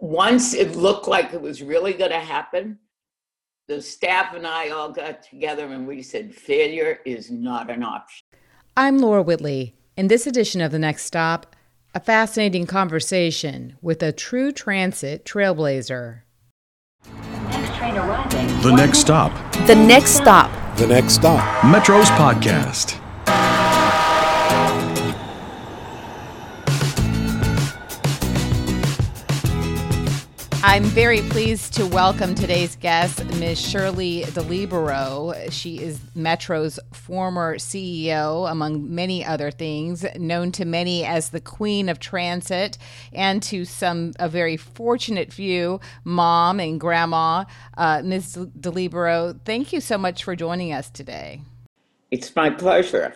once it looked like it was really going to happen, the staff and I all got together and we said, failure is not an option. I'm Laura Whitley. In this edition of The Next Stop, a fascinating conversation with a true transit trailblazer. The Next Stop. The Next Stop. The Next Stop. Metro's podcast. I'm very pleased to welcome today's guest, Ms. Shirley DeLibero. She is Metro's former CEO, among many other things, known to many as the Queen of Transit, and to some a very fortunate few, Mom and Grandma. Ms. DeLibero, thank you so much for joining us today. It's my pleasure.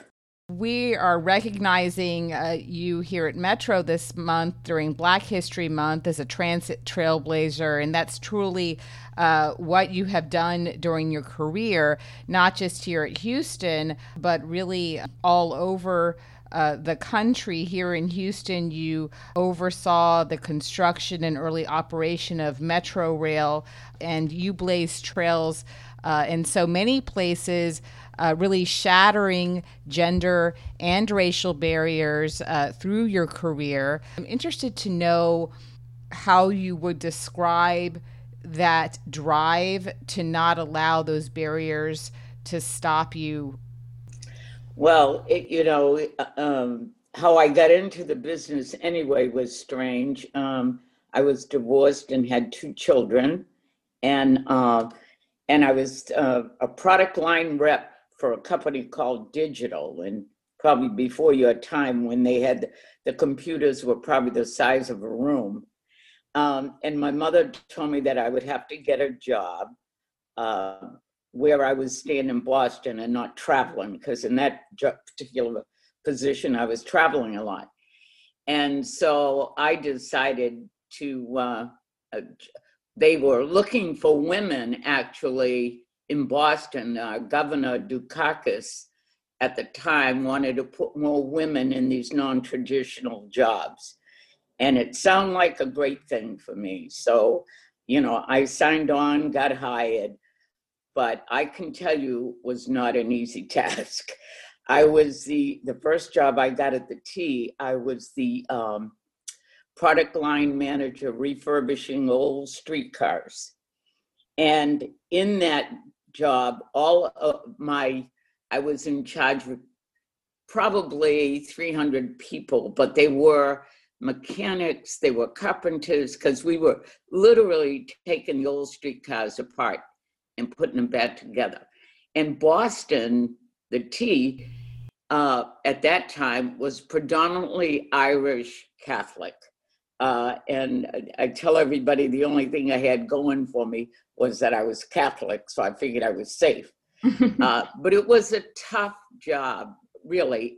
We are recognizing you here at Metro this month during Black History Month as a transit trailblazer, and that's truly what you have done during your career, not just here at Houston, but really all over the country. Here in Houston, you oversaw the construction and early operation of Metro Rail, and you blazed trails in so many places, really shattering gender and racial barriers through your career. I'm interested to know how you would describe that drive to not allow those barriers to stop you. Well, how I got into the business anyway was strange. I was divorced and had two children, and I was a product line rep for a company called Digital, and probably before your time, when they had the computers were probably the size of a room. And my mother told me that I would have to get a job where I was staying in Boston and not traveling, because in that particular position, I was traveling a lot. And so I decided to, they were looking for women actually in Boston. Governor Dukakis at the time wanted to put more women in these non-traditional jobs. And it sounded like a great thing for me. So, I signed on, got hired. But I can tell you was not an easy task. I was the first job I got at the T, I was the product line manager refurbishing old streetcars. And in that job, all of I was in charge of probably 300 people, but they were mechanics, they were carpenters, because we were literally taking the old streetcars apart and putting them back together. And Boston, the T, at that time was predominantly Irish Catholic. And I tell everybody the only thing I had going for me was that I was Catholic, so I figured I was safe. But it was a tough job, really.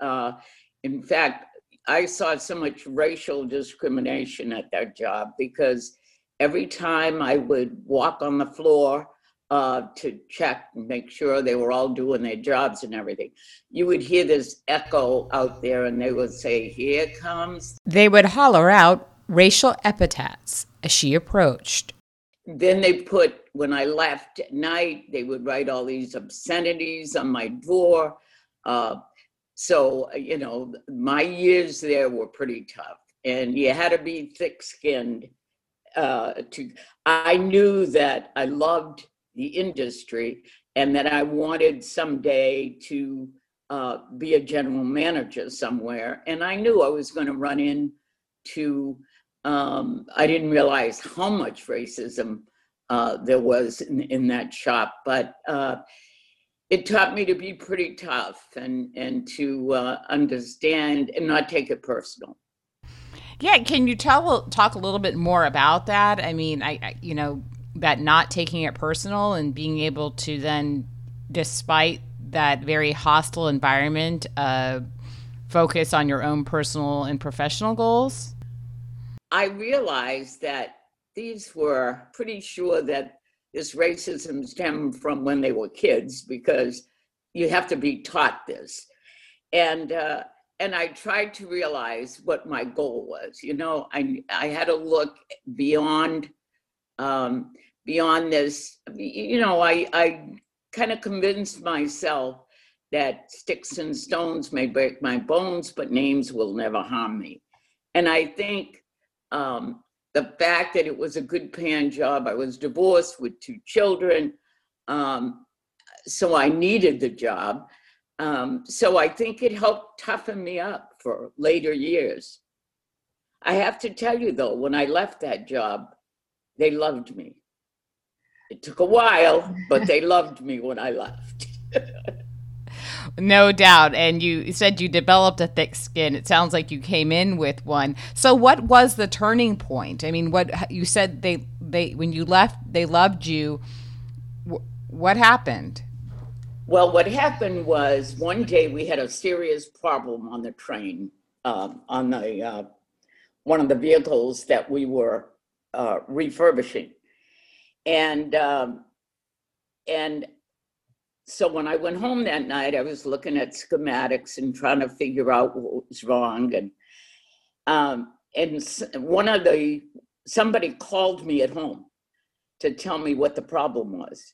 In fact, I saw so much racial discrimination at that job, because every time I would walk on the floor to check and make sure they were all doing their jobs and everything, you would hear this echo out there, and they would say, "Here comes." They would holler out racial epithets as she approached. Then they put, when I left at night, they would write all these obscenities on my door. So my years there were pretty tough, and you had to be thick-skinned. I knew that I loved the industry, and that I wanted someday to be a general manager somewhere. And I knew I was going to run into, I didn't realize how much racism there was in that shop, but it taught me to be pretty tough and to understand and not take it personal. Yeah, can you talk a little bit more about that? I mean, that not taking it personal and being able to then, despite that very hostile environment, focus on your own personal and professional goals? I realized that these were pretty sure that this racism stemmed from when they were kids, because you have to be taught this. And And I tried to realize what my goal was. You know, I had to look beyond beyond this. You know, I kind of convinced myself that sticks and stones may break my bones, but names will never harm me. And I think the fact that it was a good paying job, I was divorced with 2 children, so I needed the job. So I think it helped toughen me up for later years. I have to tell you though, when I left that job, they loved me. It took a while, but they loved me when I left. No doubt. And you said you developed a thick skin. It sounds like you came in with one. So what was the turning point? I mean, what you said they when you left, they loved you. What happened? Well, what happened was one day we had a serious problem on the train, on the one of the vehicles that we were refurbishing. And so when I went home that night, I was looking at schematics and trying to figure out what was wrong. And somebody called me at home to tell me what the problem was.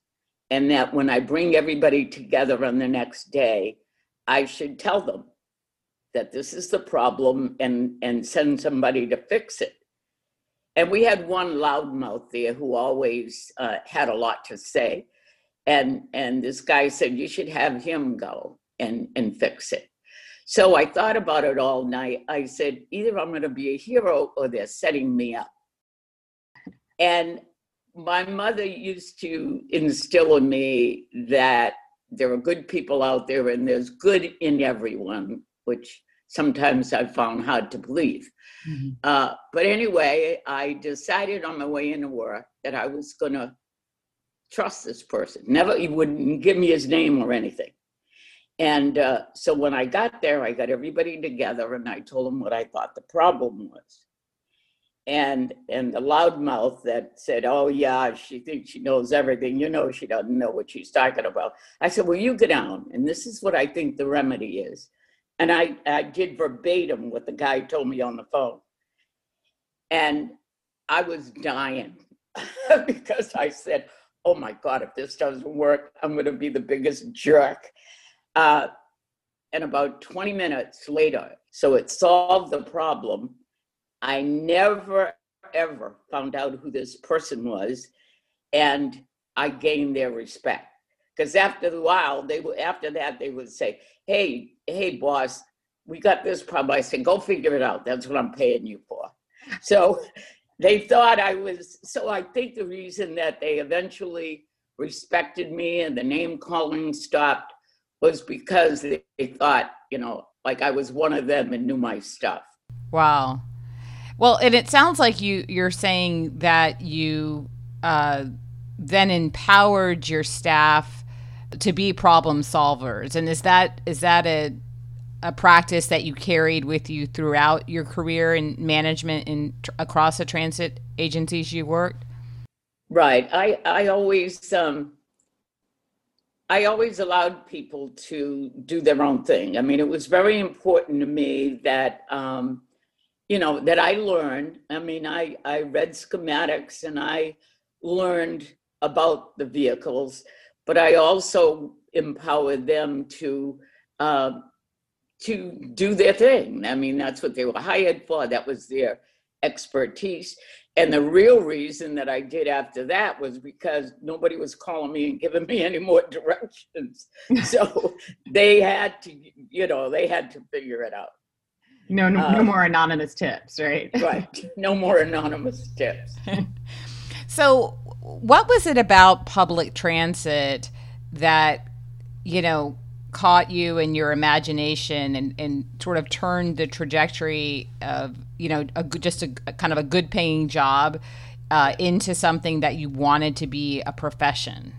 And that when I bring everybody together on the next day, I should tell them that this is the problem and send somebody to fix it. And we had one loudmouth there who always had a lot to say. And this guy said, you should have him go and fix it. So I thought about it all night. I said, either I'm gonna be a hero or they're setting me up. And my mother used to instill in me that there are good people out there and there's good in everyone, which sometimes I found hard to believe. Mm-hmm. But anyway, I decided on my way into work that I was gonna trust this person. He wouldn't give me his name or anything. And so when I got there, I got everybody together and I told them what I thought the problem was. And the loudmouth that said, oh yeah, she thinks she knows everything. You know, she doesn't know what she's talking about. I said, well, you go down and this is what I think the remedy is. And I did verbatim what the guy told me on the phone. And I was dying because I said, oh my God, if this doesn't work, I'm gonna be the biggest jerk. And about 20 minutes later, so it solved the problem. I never, ever found out who this person was, and I gained their respect. Because after a while, they would say, hey, boss, we got this problem. I said, go figure it out. That's what I'm paying you for. So they thought so I think the reason that they eventually respected me and the name calling stopped was because they thought, you know, like I was one of them and knew my stuff. Wow. Well, and it sounds like you're saying that you then empowered your staff to be problem solvers. And is that a practice that you carried with you throughout your career in management and across the transit agencies you worked? Right. I always allowed people to do their own thing. I mean, it was very important to me that you know, that I learned. I mean, I read schematics and I learned about the vehicles, but I also empowered them to do their thing. I mean, that's what they were hired for. That was their expertise. And the real reason that I did after that was because nobody was calling me and giving me any more directions. So they had to figure it out. No more anonymous tips, right? Right. No more anonymous tips. So what was it about public transit that, you know, caught you in your imagination and sort of turned the trajectory of, you know, just a kind of a good paying job into something that you wanted to be a profession?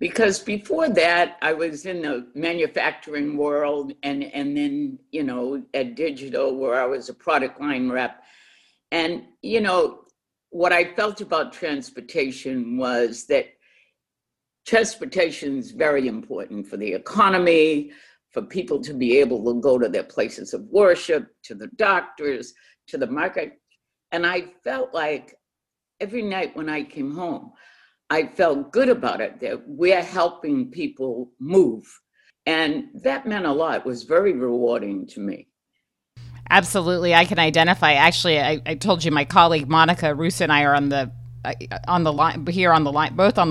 Because before that, I was in the manufacturing world and then, you know, at Digital where I was a product line rep. And, you know, what I felt about transportation was that transportation is very important for the economy, for people to be able to go to their places of worship, to the doctors, to the market. And I felt like every night when I came home, I felt good about it, that we're helping people move. And that meant a lot. It was very rewarding to me. Absolutely. I can identify. Actually, I told you my colleague, Monica Russo, and I are on the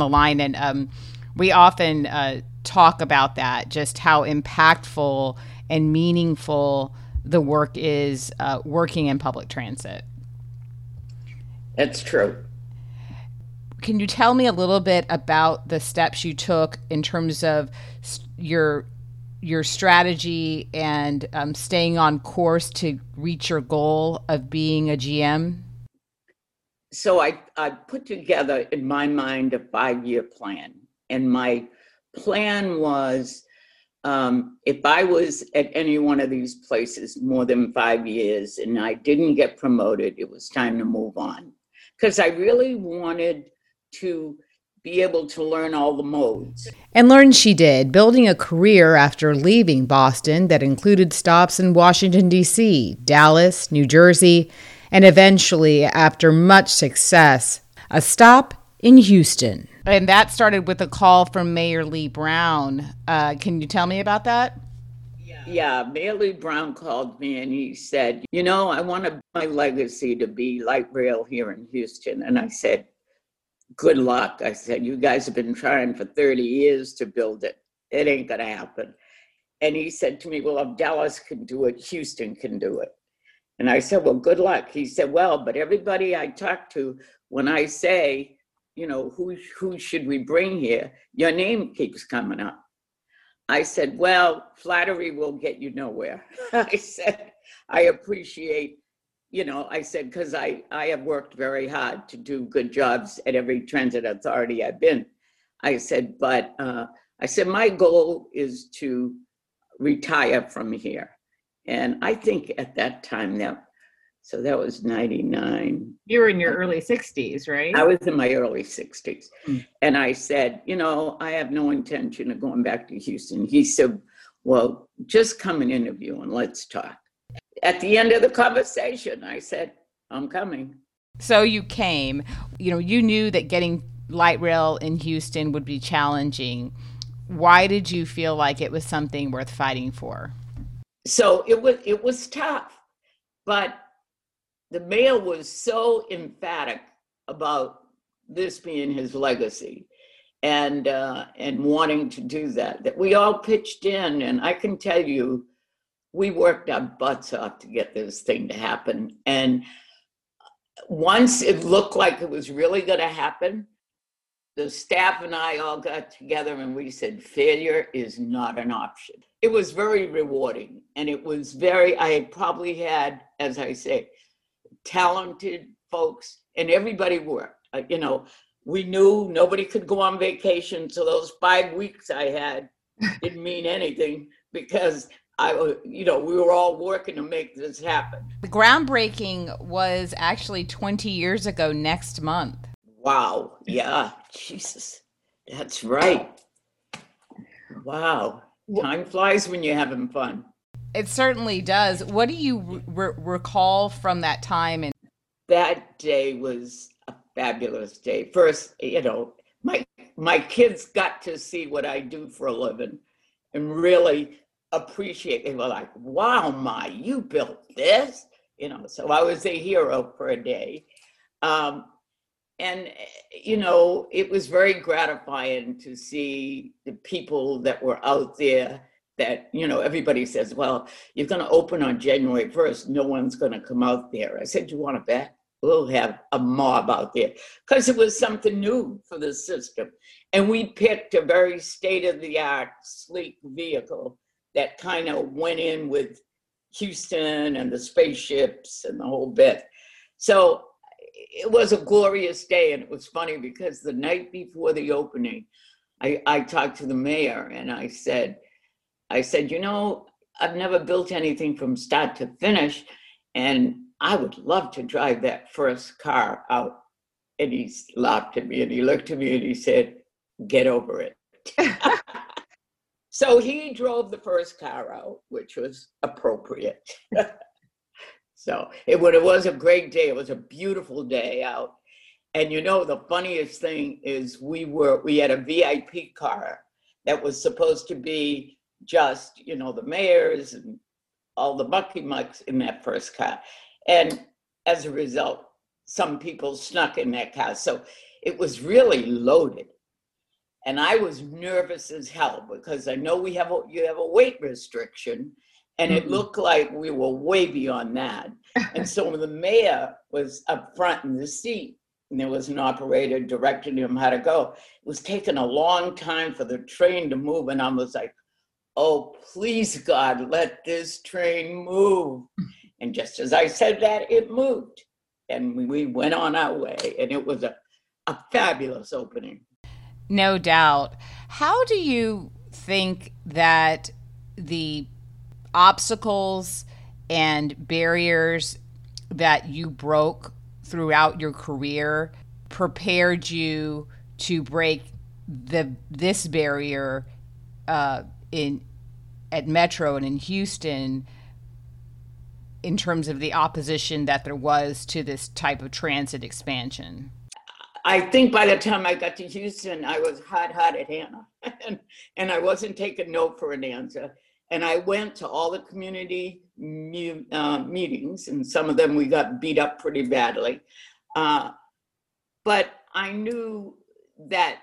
line, and we often talk about that, just how impactful and meaningful the work is working in public transit. That's true. Can you tell me a little bit about the steps you took in terms of your strategy and staying on course to reach your goal of being a GM? So I put together in my mind a 5-year plan. And my plan was, if I was at any one of these places more than 5 years and I didn't get promoted, it was time to move on. Because I really wanted to be able to learn all the modes. And learn she did, building a career after leaving Boston that included stops in Washington, D.C., Dallas, New Jersey, and eventually, after much success, a stop in Houston. And that started with a call from Mayor Lee Brown. Can you tell me about that? Yeah, Mayor Lee Brown called me and he said, you know, I want my legacy to be light rail here in Houston. And I said, good luck. I said, you guys have been trying for 30 years to build it. It ain't going to happen. And he said to me, well, if Dallas can do it, Houston can do it. And I said, well, good luck. He said, well, but everybody I talk to, when I say, you know, who should we bring here? Your name keeps coming up. I said, well, flattery will get you nowhere. I said, I appreciate, you know, I said, because I have worked very hard to do good jobs at every transit authority I've been. I said, but my goal is to retire from here. And I think at that time, that was 99. You were in your early 60s, right? I was in my early 60s. Mm. And I said, you know, I have no intention of going back to Houston. He said, well, just come and interview and let's talk. At the end of the conversation, I said, I'm coming. So you came. You know, you knew that getting light rail in Houston would be challenging. Why did you feel like it was something worth fighting for? So it was tough, but the mayor was so emphatic about this being his legacy and wanting to do that we all pitched in. And I can tell you, we worked our butts off to get this thing to happen. And once it looked like it was really going to happen, the staff and I all got together and we said, failure is not an option. It was very rewarding. And it was I probably had, as I say, talented folks, and everybody worked. You know, we knew nobody could go on vacation. So those 5 weeks I had didn't mean anything because we were all working to make this happen. The groundbreaking was actually 20 years ago next month. Wow. Yeah. Jesus. That's right. Wow. Time flies when you're having fun. It certainly does. What do you recall from that time? And that day was a fabulous day. First, you know, my kids got to see what I do for a living and really appreciate it. They were like, wow, Ma, you built this? You know, so I was a hero for a day. And, you know, it was very gratifying to see the people that were out there that, you know, everybody says, well, you're going to open on January 1st. No one's going to come out there. I said, you want to bet? We'll have a mob out there because it was something new for the system. And we picked a very state-of-the-art, sleek vehicle that kind of went in with Houston and the spaceships and the whole bit. So it was a glorious day. And it was funny because the night before the opening, I talked to the mayor and I said, you know, I've never built anything from start to finish, and I would love to drive that first car out. And he laughed at me and he looked at me and he said, get over it. So he drove the first car out, which was appropriate. So it was a great day. It was a beautiful day out. And you know, the funniest thing is we had a VIP car that was supposed to be just, you know, the mayors and all the mucky mucks in that first car. And as a result, some people snuck in that car. So it was really loaded. And I was nervous as hell because I know you have a weight restriction, and it looked like we were way beyond that. And so the mayor was up front in the seat, and there was an operator directing him how to go. It was taking a long time for the train to move, and I was like, oh, please, God, let this train move. And just as I said that, it moved. And we went on our way, and it was a fabulous opening. No doubt. How do you think that the obstacles and barriers that you broke throughout your career prepared you to break this barrier at Metro and in Houston in terms of the opposition that there was to this type of transit expansion? I think by the time I got to Houston, I was hot-headed Hannah, and I wasn't taking no for an answer. And I went to all the community meetings, and some of them we got beat up pretty badly. But I knew that,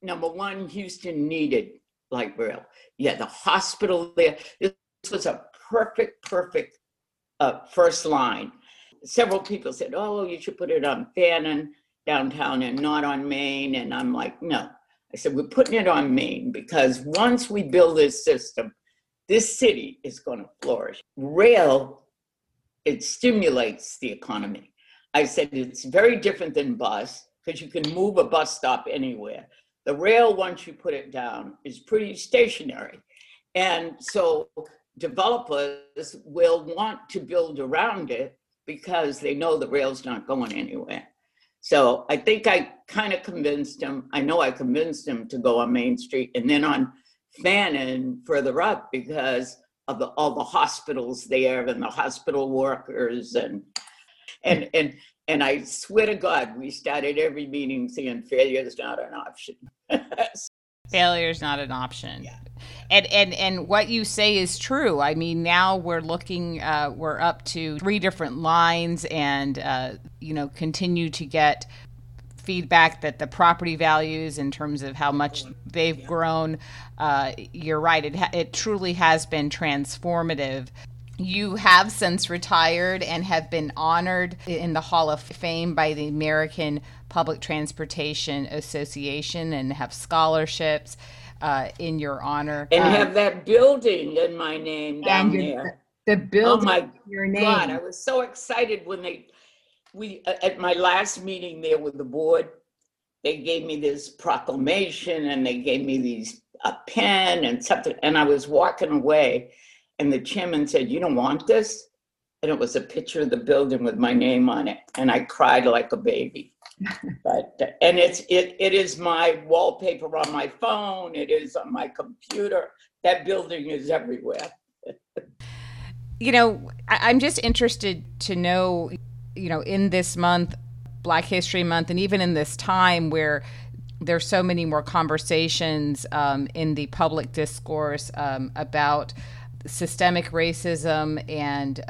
number one, Houston needed light rail. Yeah, the hospital there. This was a perfect first line. Several people said, oh, you should put it on Fannin downtown and not on Main. And I'm like, no. I said, we're putting it on Main because once we build this system, this city is going to flourish. Rail, it stimulates the economy. I said, it's very different than bus because you can move a bus stop anywhere. The rail, once you put it down, is pretty stationary. And so developers will want to build around it because they know the rail's not going anywhere. So I think I kind of convinced him. I know I convinced him to go on Main Street and then on Fannin further up because of all the hospitals there and the hospital workers and I swear to God, we started every meeting saying failure's not an option. Failure's not an option. Yeah. And what you say is true. I mean, now we're looking, we're up to 3 different lines and, you know, continue to get feedback that the property values in terms of how much they've grown. You're right. It truly has been transformative. You have since retired and have been honored in the Hall of Fame by the American Public Transportation Association and have scholarships in your honor. And have that building in my name down there. The building in your name. Oh my God, I was so excited when we at my last meeting there with the board, they gave me this proclamation and they gave me a pen and something. And I was walking away and the chairman said, you don't want this? And it was a picture of the building with my name on it. And I cried like a baby. But and it is my wallpaper on my phone. It is on my computer. That building is everywhere. You know, I'm just interested to know, you know, in this month, Black History Month, and even in this time where there's so many more conversations in the public discourse about systemic racism and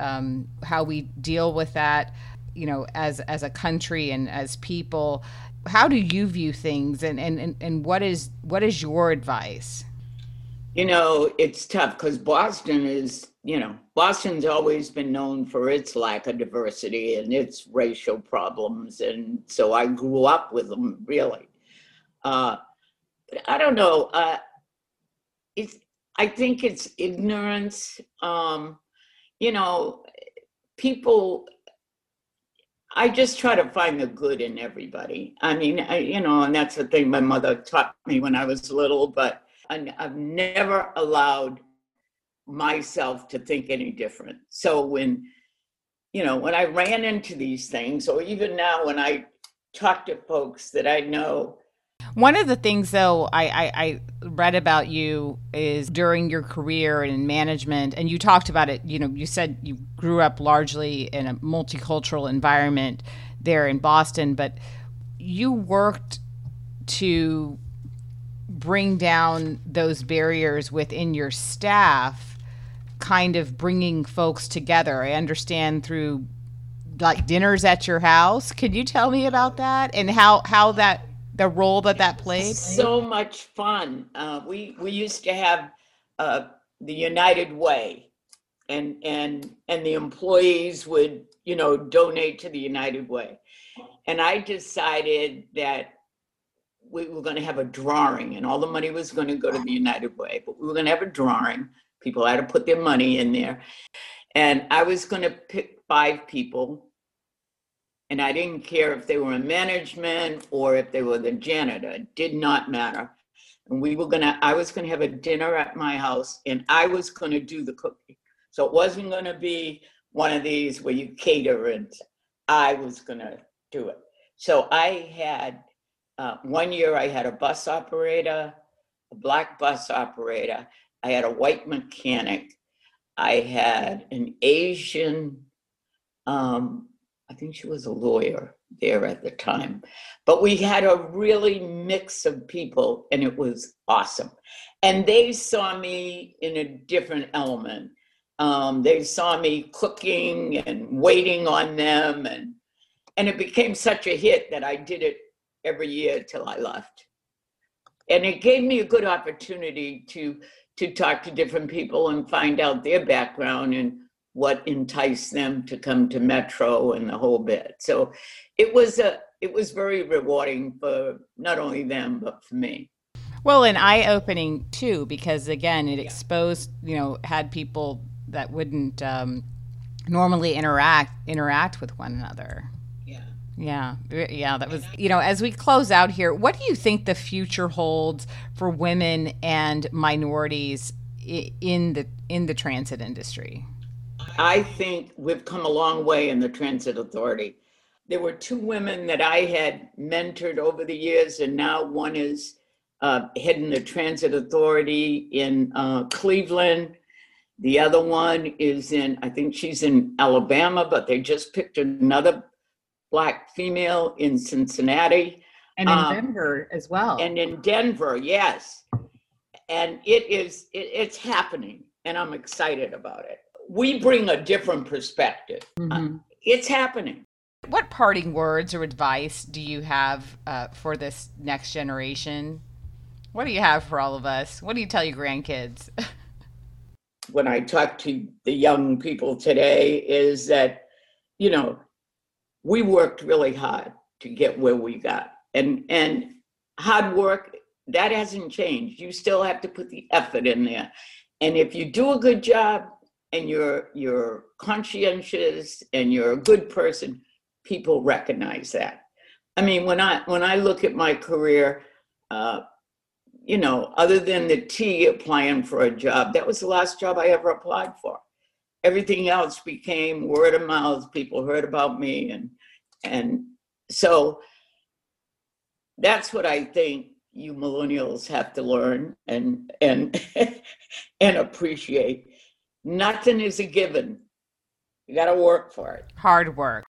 how we deal with that, you know, as a country and as people, how do you view things and what is your advice? You know, it's tough because Boston is, you know, Boston's always been known for its lack of diversity and its racial problems. And so I grew up with them, really. But I don't know. I think it's ignorance. You know, people, I just try to find the good in everybody. I mean, you know, and that's the thing my mother taught me when I was little, but I've never allowed myself to think any different. So when, you know, when I ran into these things, or even now when I talk to folks that I know. One of the things, though, I read about you is during your career in management, and you talked about it, you know, you said you grew up largely in a multicultural environment there in Boston, but you worked to bring down those barriers within your staff, kind of bringing folks together. I understand through like dinners at your house. Could you tell me about that and how that, the role that played? So much fun. We used to have the United Way, and the employees would, you know, donate to the United Way. And I decided that we were going to have a drawing, and all the money was going to go to the United Way, but we were going to have a drawing. People had to put their money in there. And I was going to pick 5 people, and I didn't care if they were in management or if they were the janitor. It did not matter. And I was going to have a dinner at my house, and I was going to do the cooking. So it wasn't going to be one of these where you cater, and I was going to do it. So I had, 1 year I had a bus operator, a black bus operator. I had a white mechanic. I had an Asian, I think she was a lawyer there at the time, but we had a really mix of people, and it was awesome. And they saw me in a different element. They saw me cooking and waiting on them, and it became such a hit that I did it every year till I left. And it gave me a good opportunity to talk to different people and find out their background and what enticed them to come to Metro and the whole bit. So it was very rewarding for not only them, but for me. Well, and eye-opening too, because again, it exposed, you know, had people that wouldn't normally interact with one another. Yeah, that was, you know, as we close out here, what do you think the future holds for women and minorities in the transit industry? I think we've come a long way in the Transit Authority. There were 2 women that I had mentored over the years, and now one is heading the Transit Authority in Cleveland. The other one is I think she's in Alabama, but they just picked another Black female in Cincinnati. And in Denver as well. And in Denver, yes. And it's happening, and I'm excited about it. We bring a different perspective. Mm-hmm. It's happening. What parting words or advice do you have for this next generation? What do you have for all of us? What do you tell your grandkids? When I talk to the young people today is that, you know, we worked really hard to get where we got. And hard work, that hasn't changed. You still have to put the effort in there. And if you do a good job and you're conscientious and you're a good person, people recognize that. I mean, when I look at my career, you know, other than the T applying for a job, that was the last job I ever applied for. Everything else became word of mouth. People heard about me. And so that's what I think you millennials have to learn and and appreciate. Nothing is a given. You got to work for it. Hard work.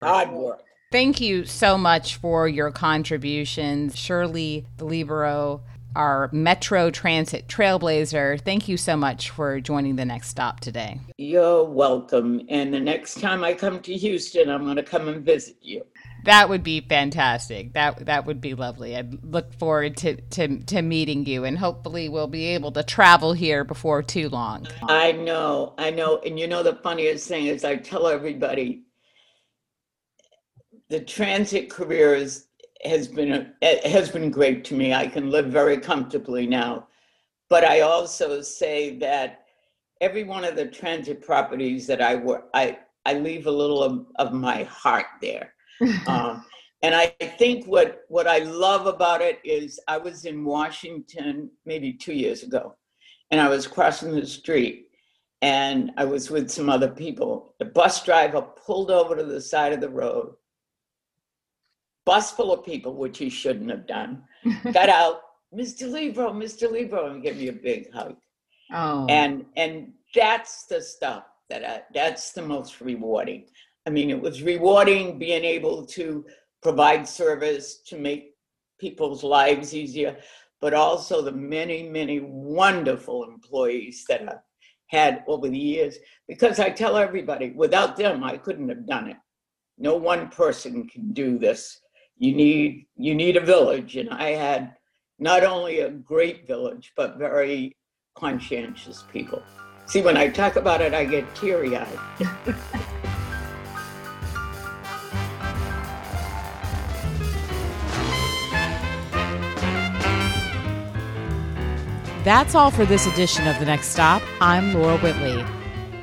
Thank you so much for your contributions, Shirley DeLibero, our Metro Transit trailblazer. Thank you so much for joining The Next Stop today. You're welcome. And the next time I come to Houston, I'm going to come and visit you. That would be fantastic. That would be lovely. I look forward to meeting you, and hopefully we'll be able to travel here before too long. I know. And you know, the funniest thing is I tell everybody the transit career has been great to me. I can live very comfortably now. But I also say that every one of the transit properties that I work, I leave a little of my heart there. And I think what I love about it is I was in Washington maybe 2 years ago, and I was crossing the street, and I was with some other people. The bus driver pulled over to the side of the road, bus full of people, which he shouldn't have done, got out, Mr. DeLibero, and give me a big hug. Oh. And that's the stuff that that's the most rewarding. I mean, it was rewarding being able to provide service to make people's lives easier, but also the many, many wonderful employees that I've had over the years, because I tell everybody, without them, I couldn't have done it. No one person can do this. You need a village, and I had not only a great village, but very conscientious people. See, when I talk about it, I get teary-eyed. That's all for this edition of The Next Stop. I'm Laura Whitley.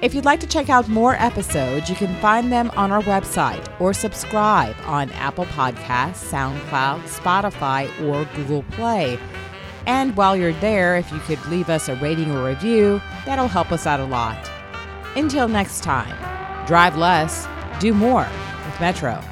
If you'd like to check out more episodes, you can find them on our website or subscribe on Apple Podcasts, SoundCloud, Spotify, or Google Play. And while you're there, if you could leave us a rating or review, that'll help us out a lot. Until next time, drive less, do more with Metro.